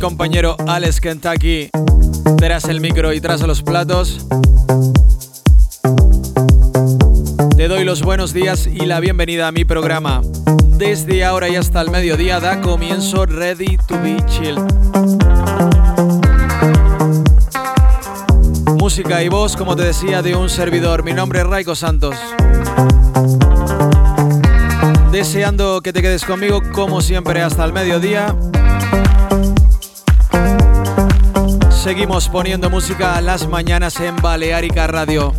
Compañero Alex Kentucky tras el micro y tras los platos. Te doy los buenos días y la bienvenida a mi programa. Desde ahora y hasta el mediodía da comienzo Ready to be Chill. Música y voz, como te decía, de un servidor. Mi nombre es Rayco Santos. Deseando que te quedes conmigo como siempre hasta el mediodía. Seguimos poniendo música a las mañanas en Balearica Radio.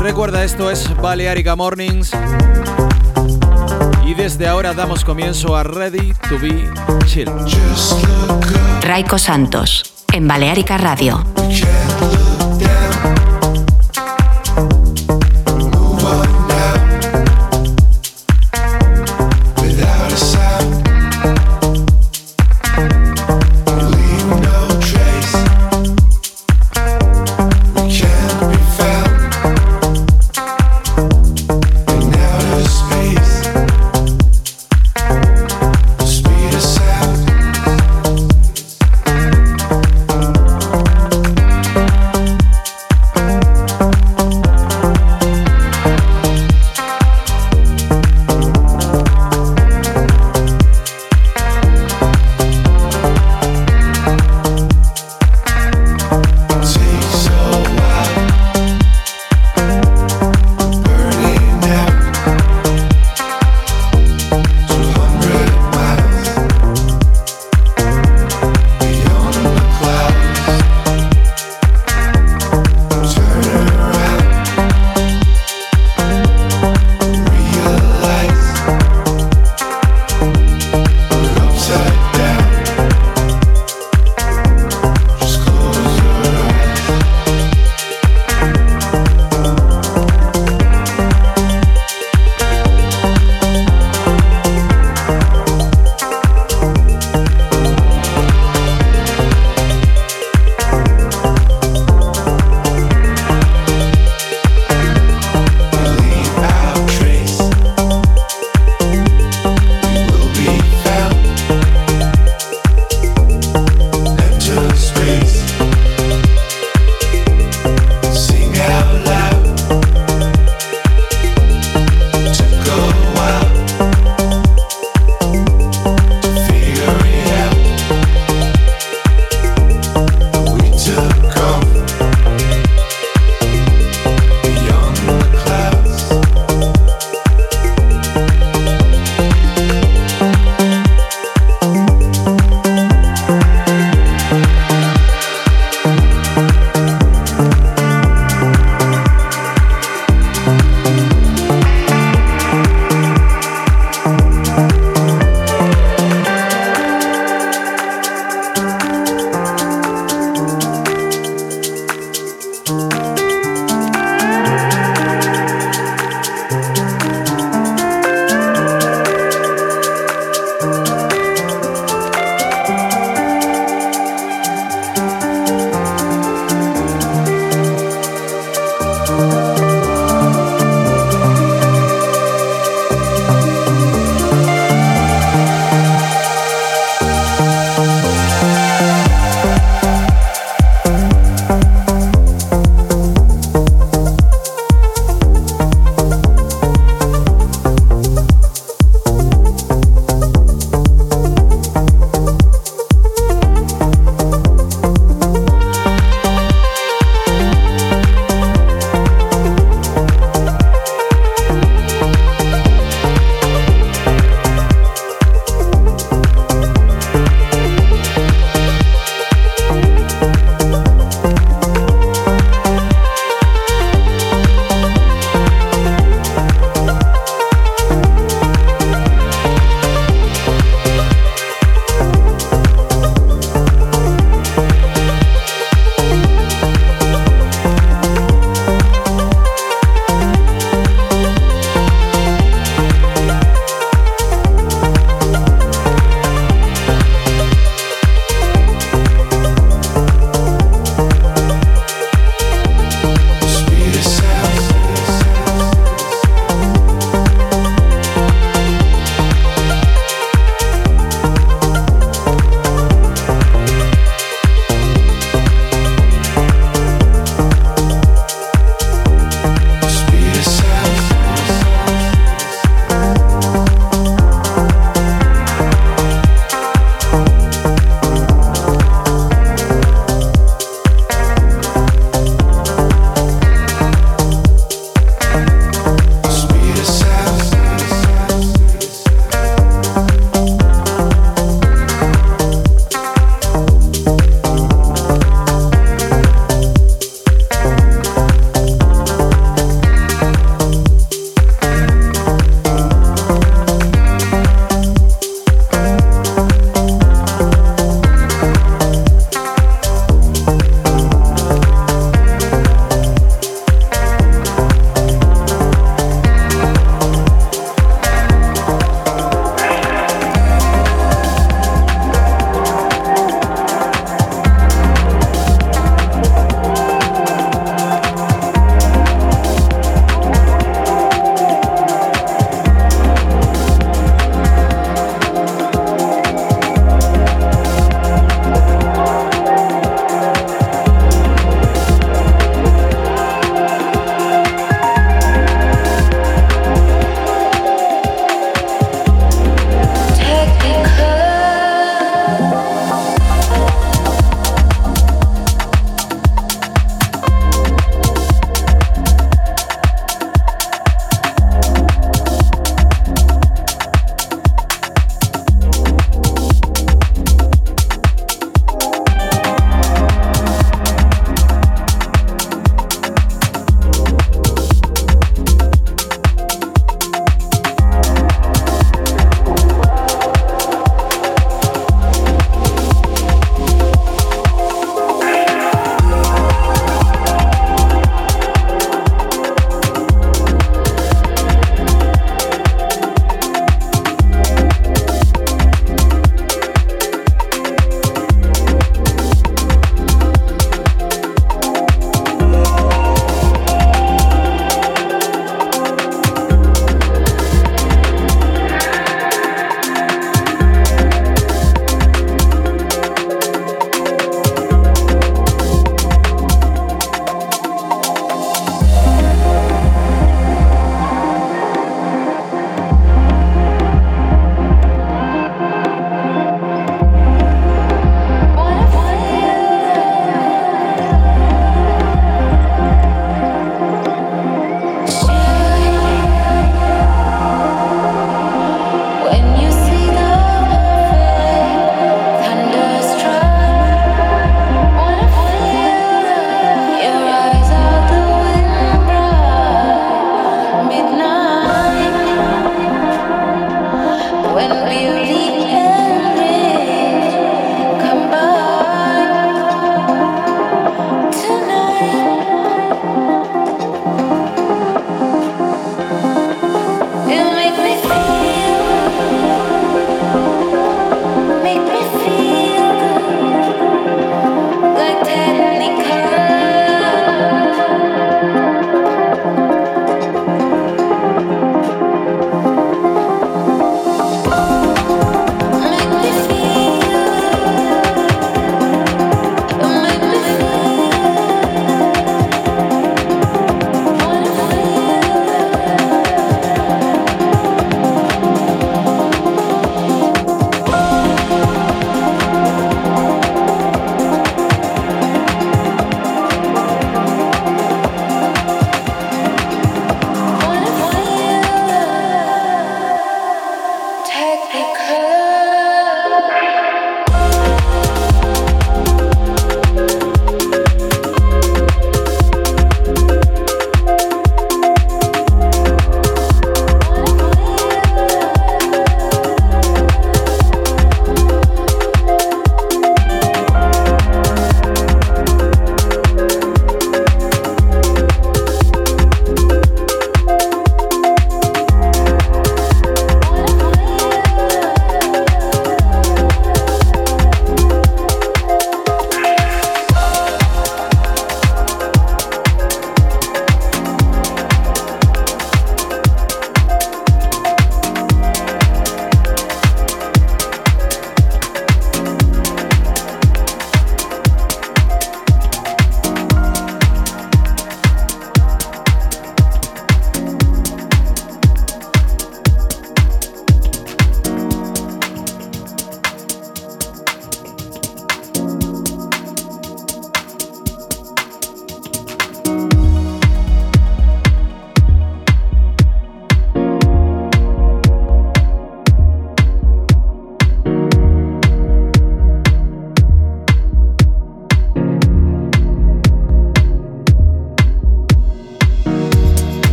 Recuerda, esto es Balearica Mornings. Y desde ahora damos comienzo a Ready to be Chill. Rayco Santos, en Balearica Radio.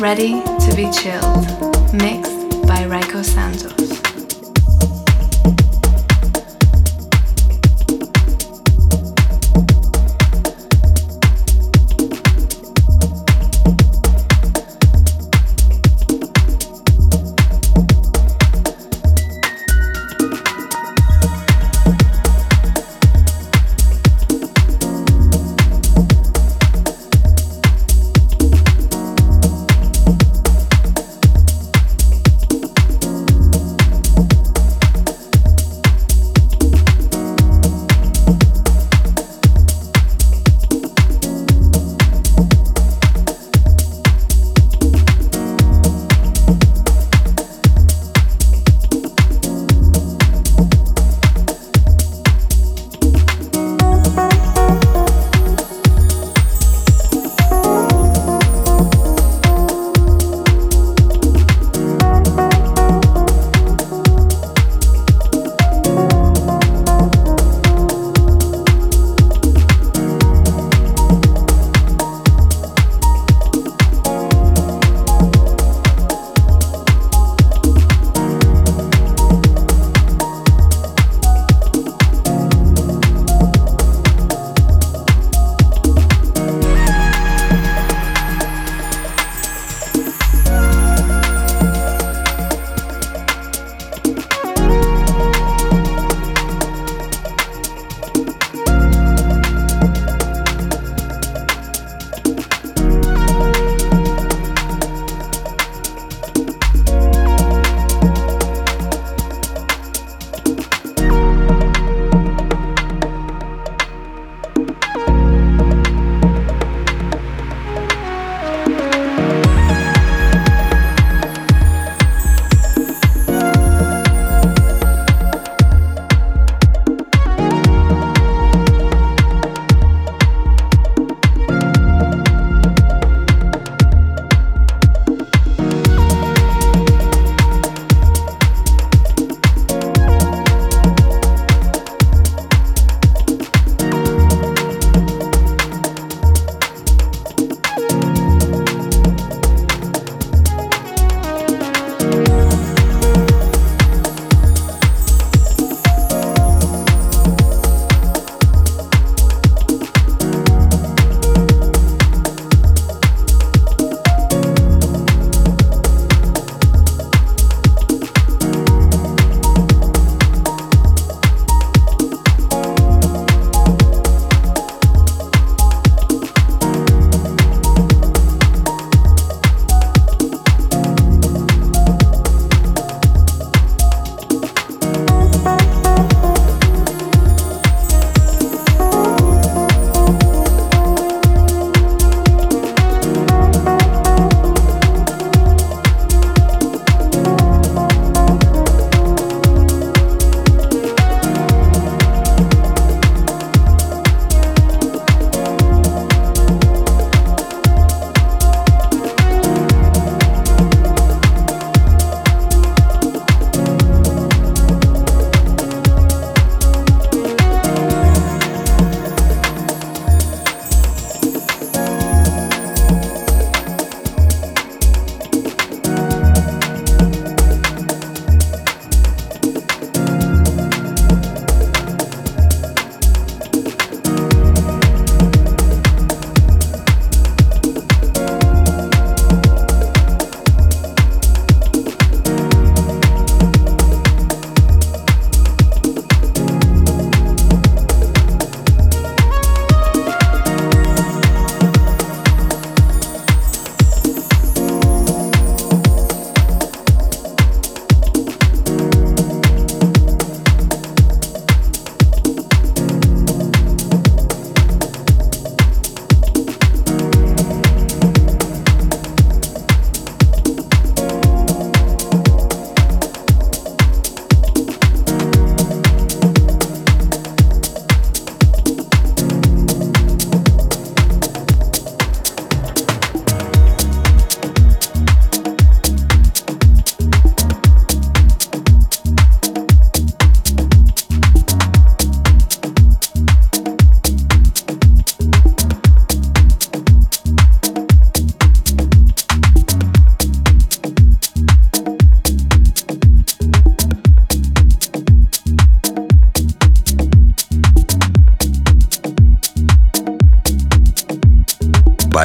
Ready to be chilled, mixed by Rayco Santos.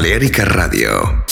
Balearica Radio.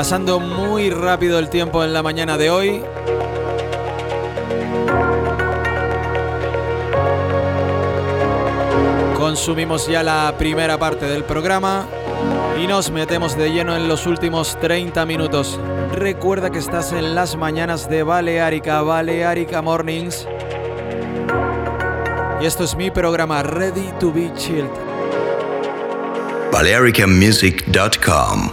Pasando muy rápido el tiempo en la mañana de hoy. Consumimos ya la primera parte del programa y nos metemos de lleno en los últimos 30 minutos. Recuerda que estás en las mañanas de Balearica, Balearica Mornings. Y esto es mi programa Ready to be Chill. BalearicaMusic.com.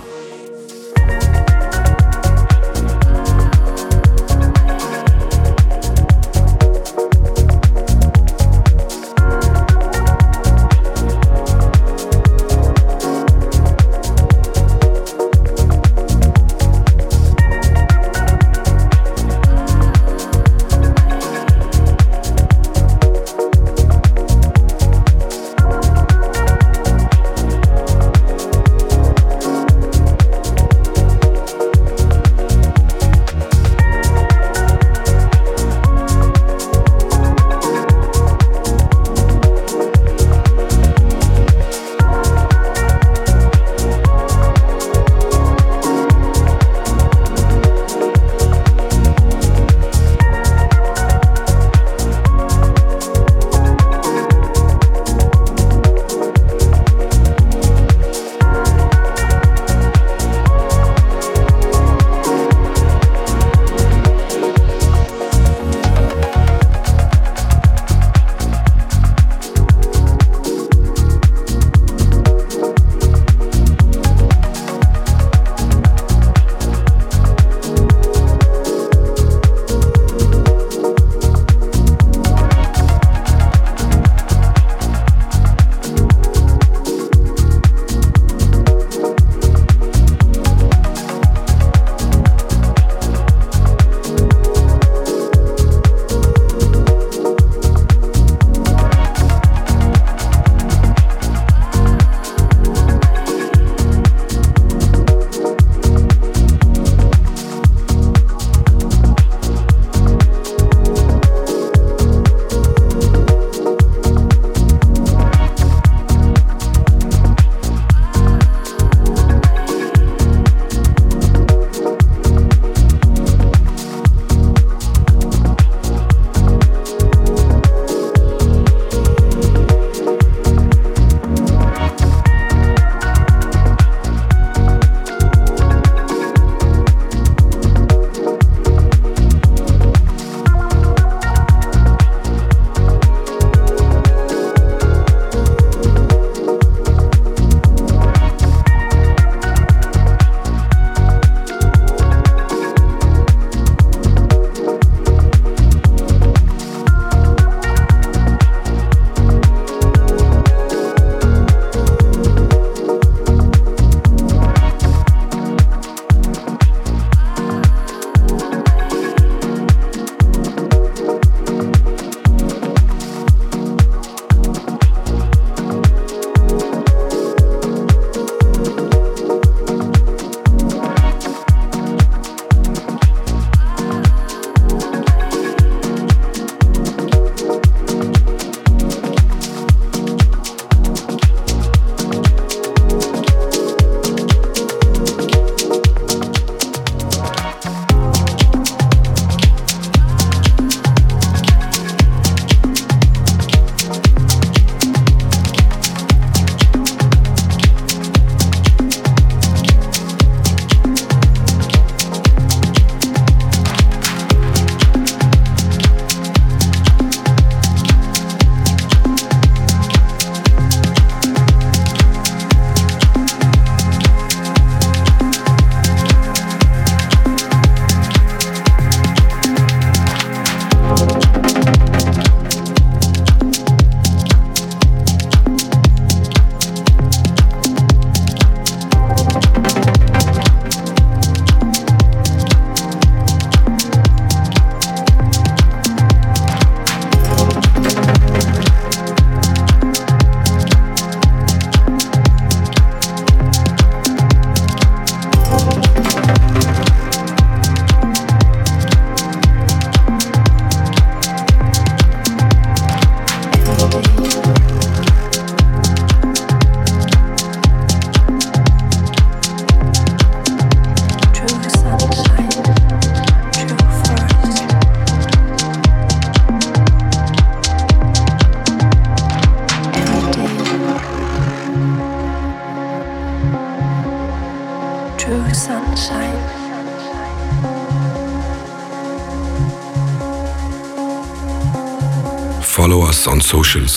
follow us on socials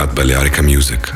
at Balearica Music.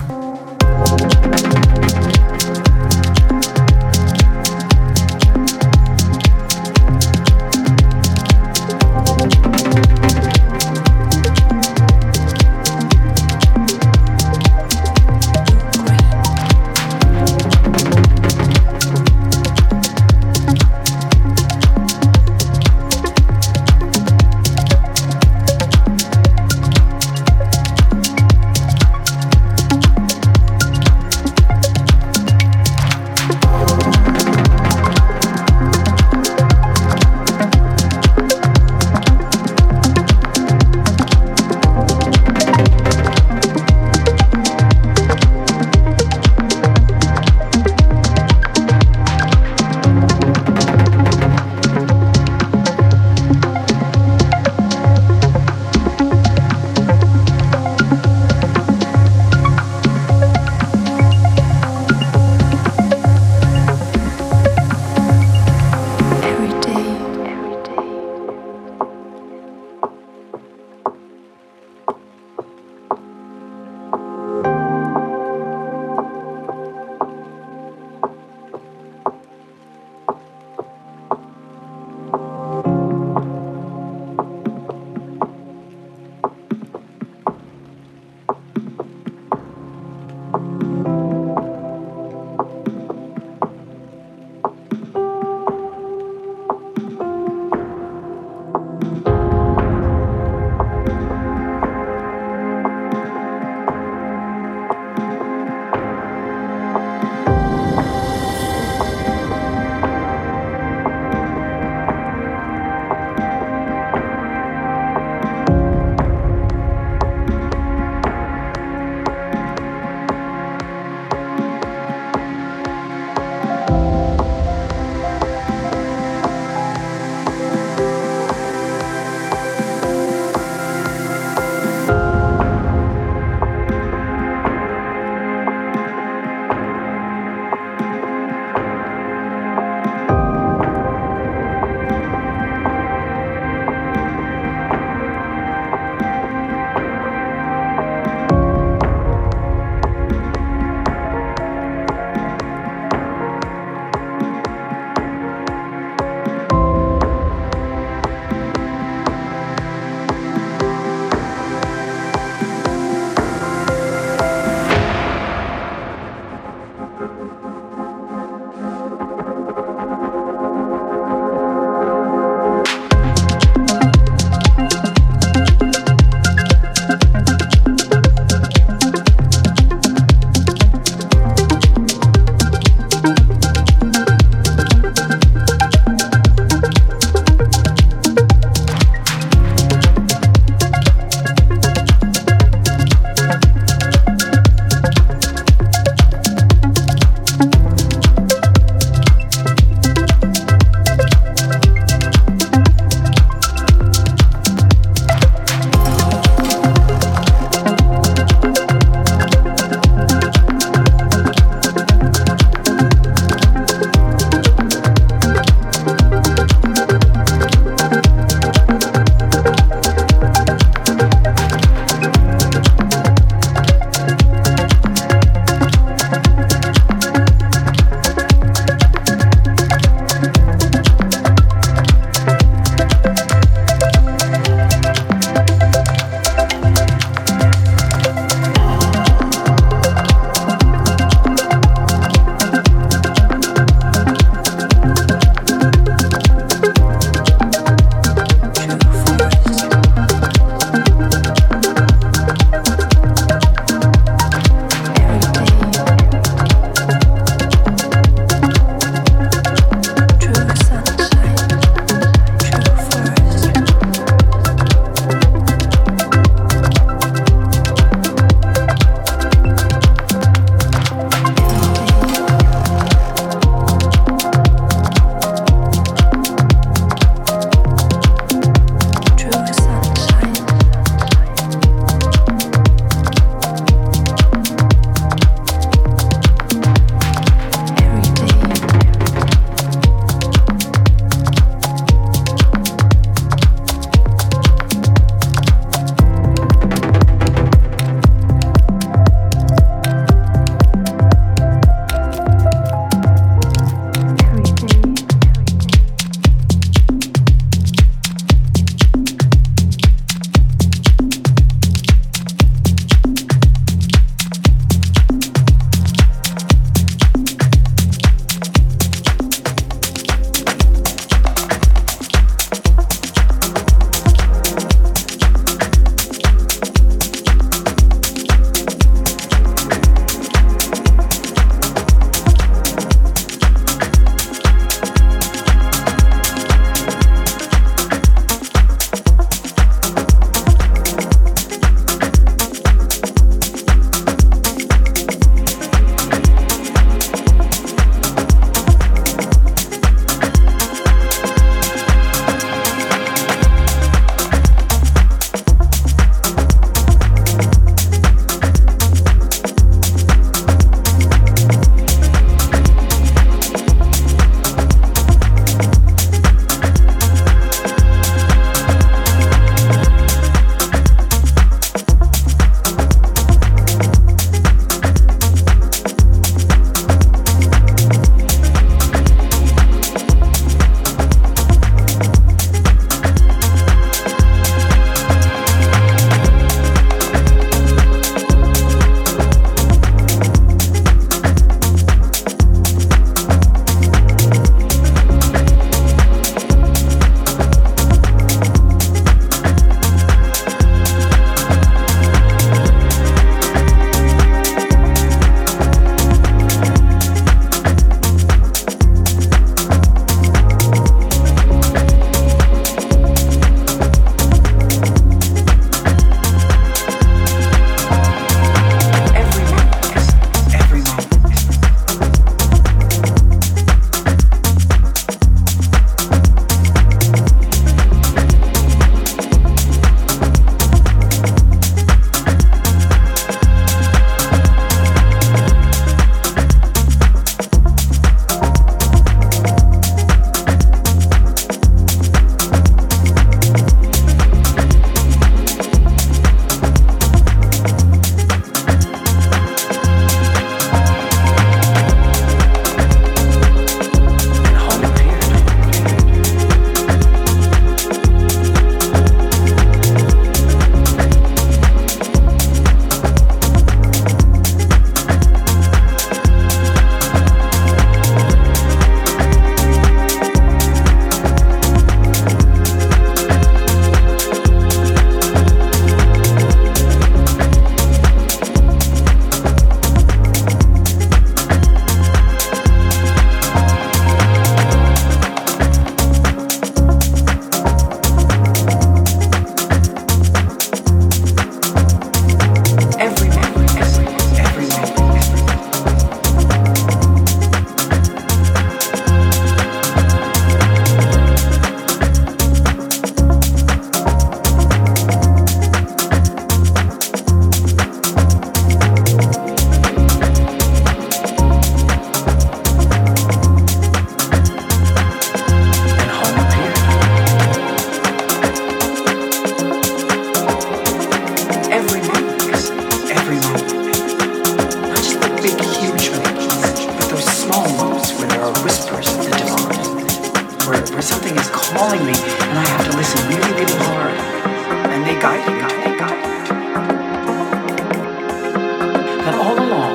That all along,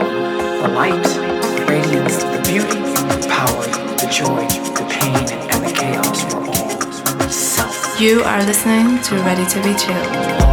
the light, the radiance, the beauty, the power, the joy, the pain, and the chaos were all self. You are listening to Ready to be Chill.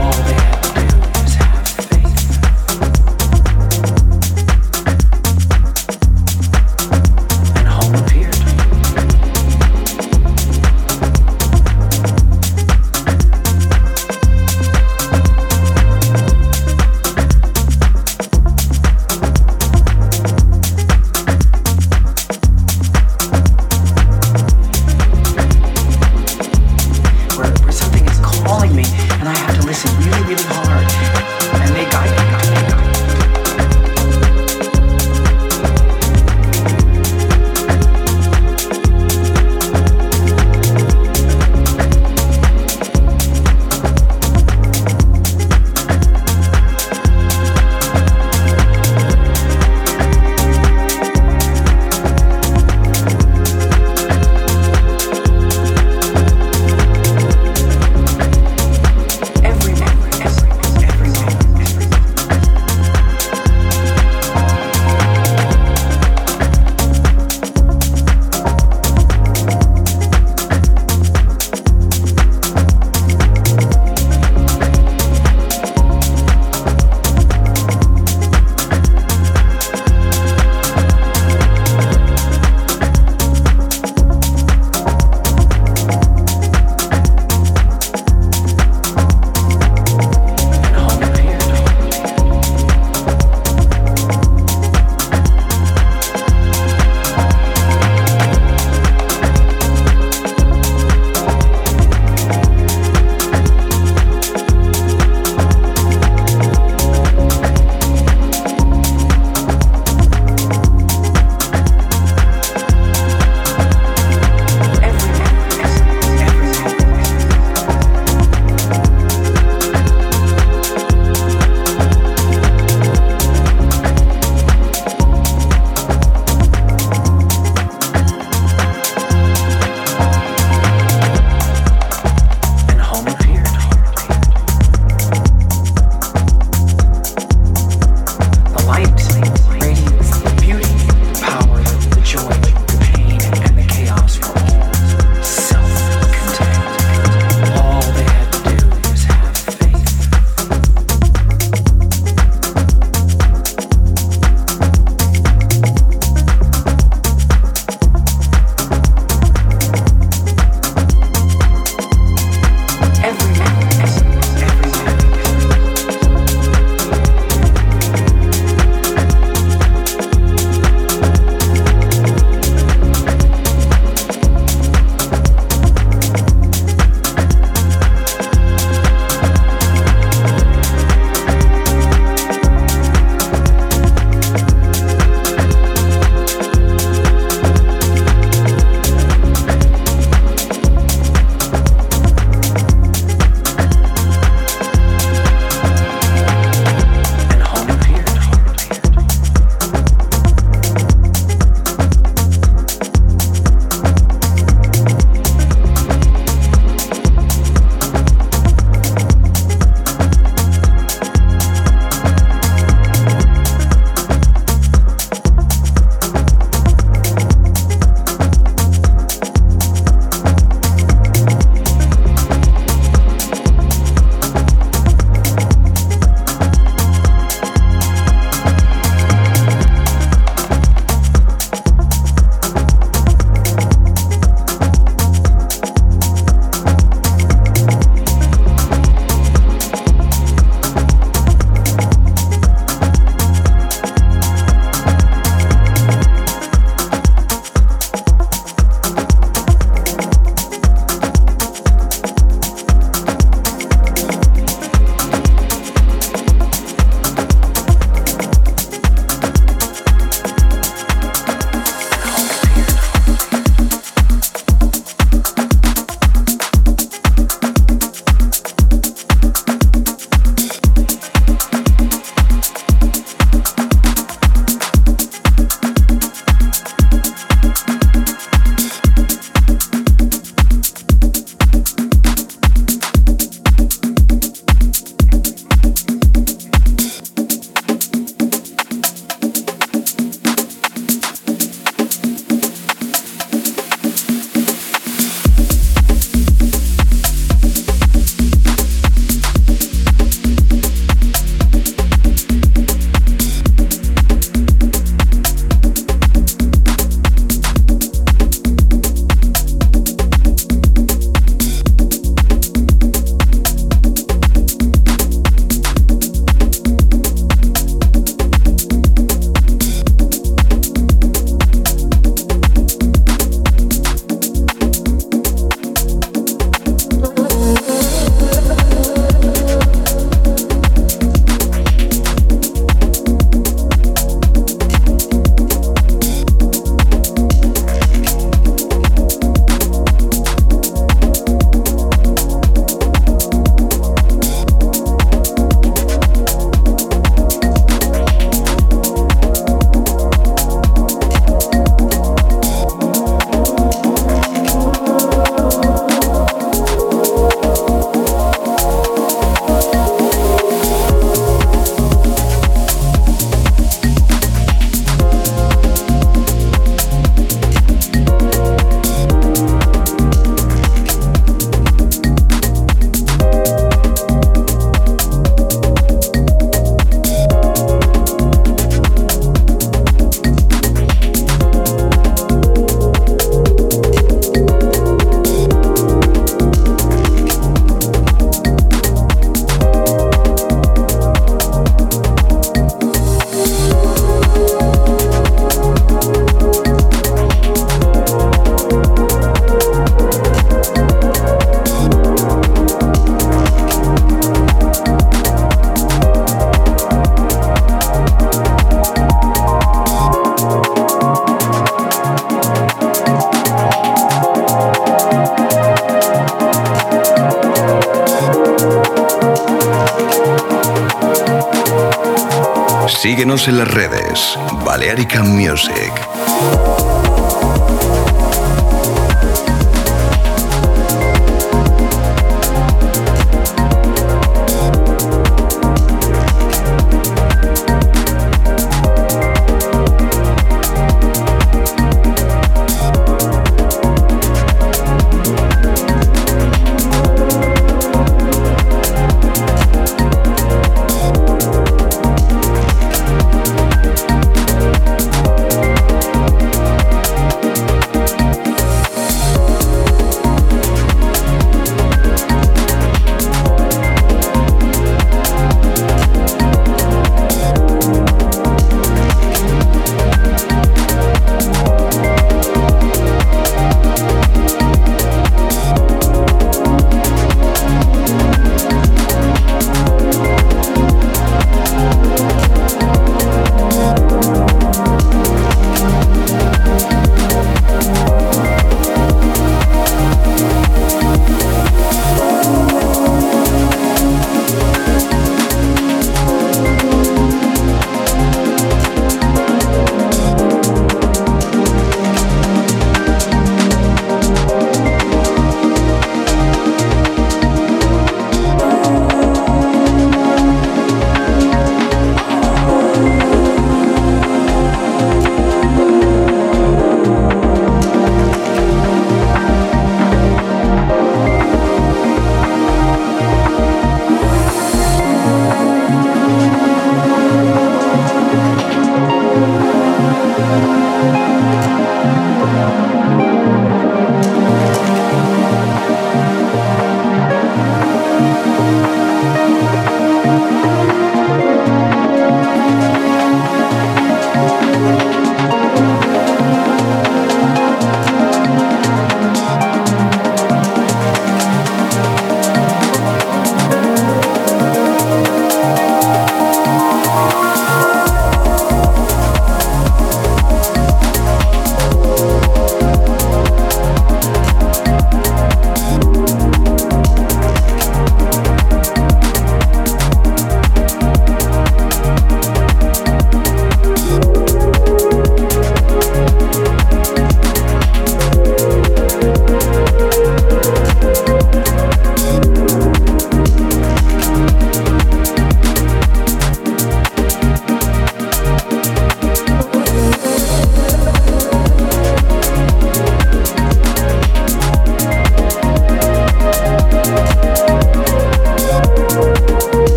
Síguenos en las redes, Balearica Music.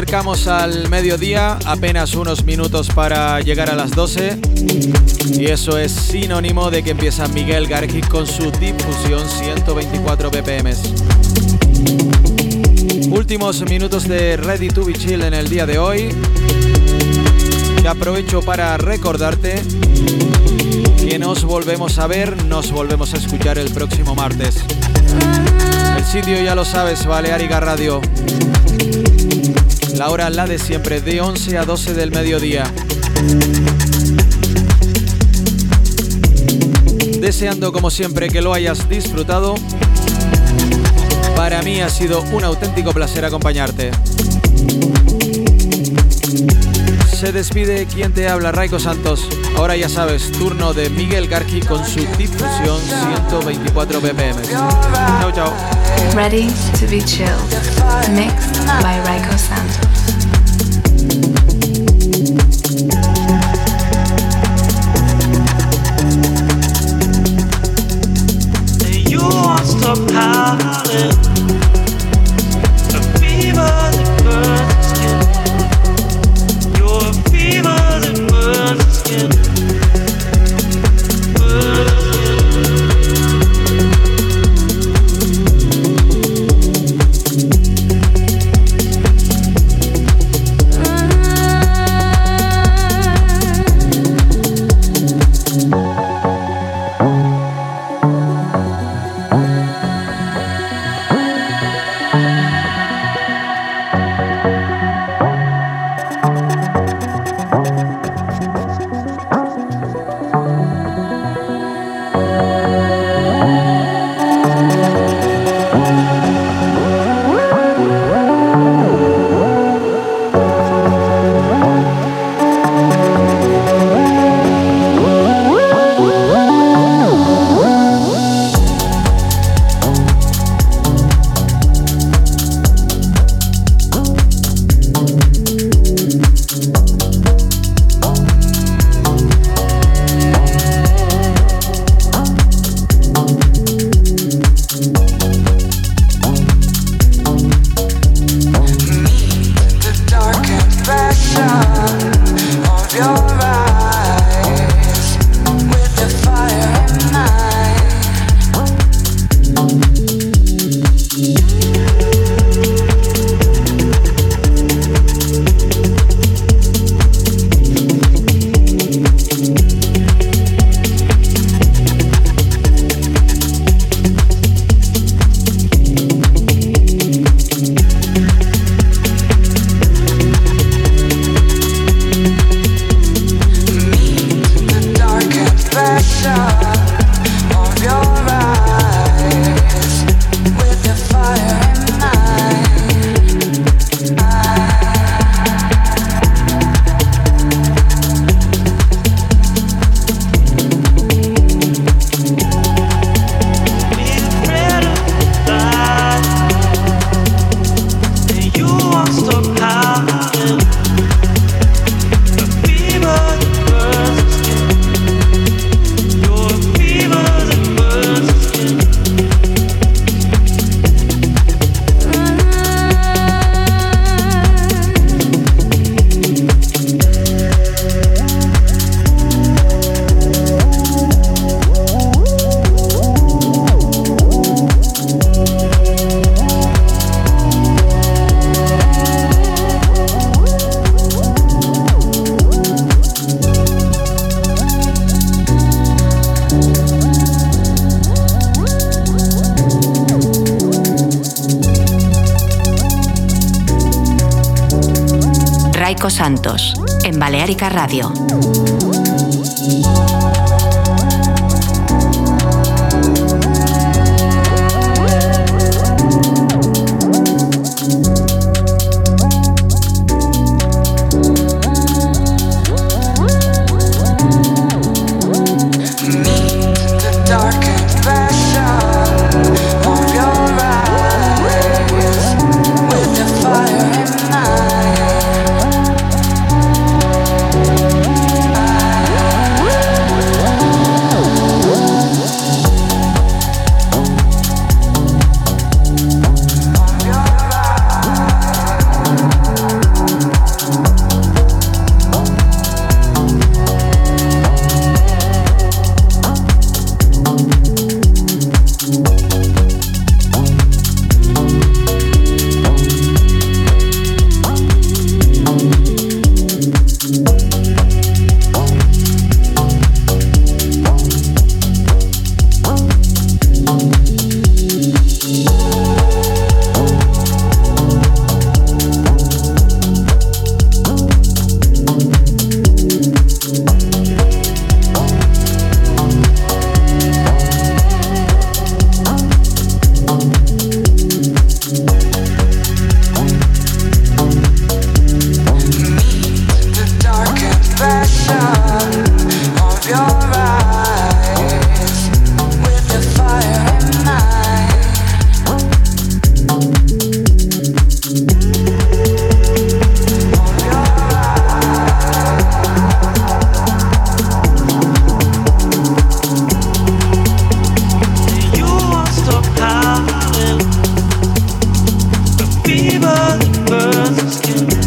Acercamos al mediodía, apenas unos minutos para llegar a las 12, y eso es sinónimo de que empieza Miguel Gargis con su Deep Fusion 124 BPMs. Últimos minutos de Ready to be Chill en el día de hoy. Te aprovecho para recordarte que nos volvemos a ver, nos volvemos a escuchar el próximo martes. El sitio ya lo sabes, Balearica Radio. La hora la de siempre, de 11 a 12 del mediodía. Deseando como siempre que lo hayas disfrutado. Para mí ha sido un auténtico placer acompañarte. Se despide quien te habla, Rayco Santos. Ahora ya sabes, turno de Miguel Gargis con su difusión 124 BPM. Chao, chao. Ready to be chill. Mixed by Rayco Santos. You won't stop howling. A fever that burns the skin. You're a fever that burns the skin. Santos, en Balearica Radio. colors, skin.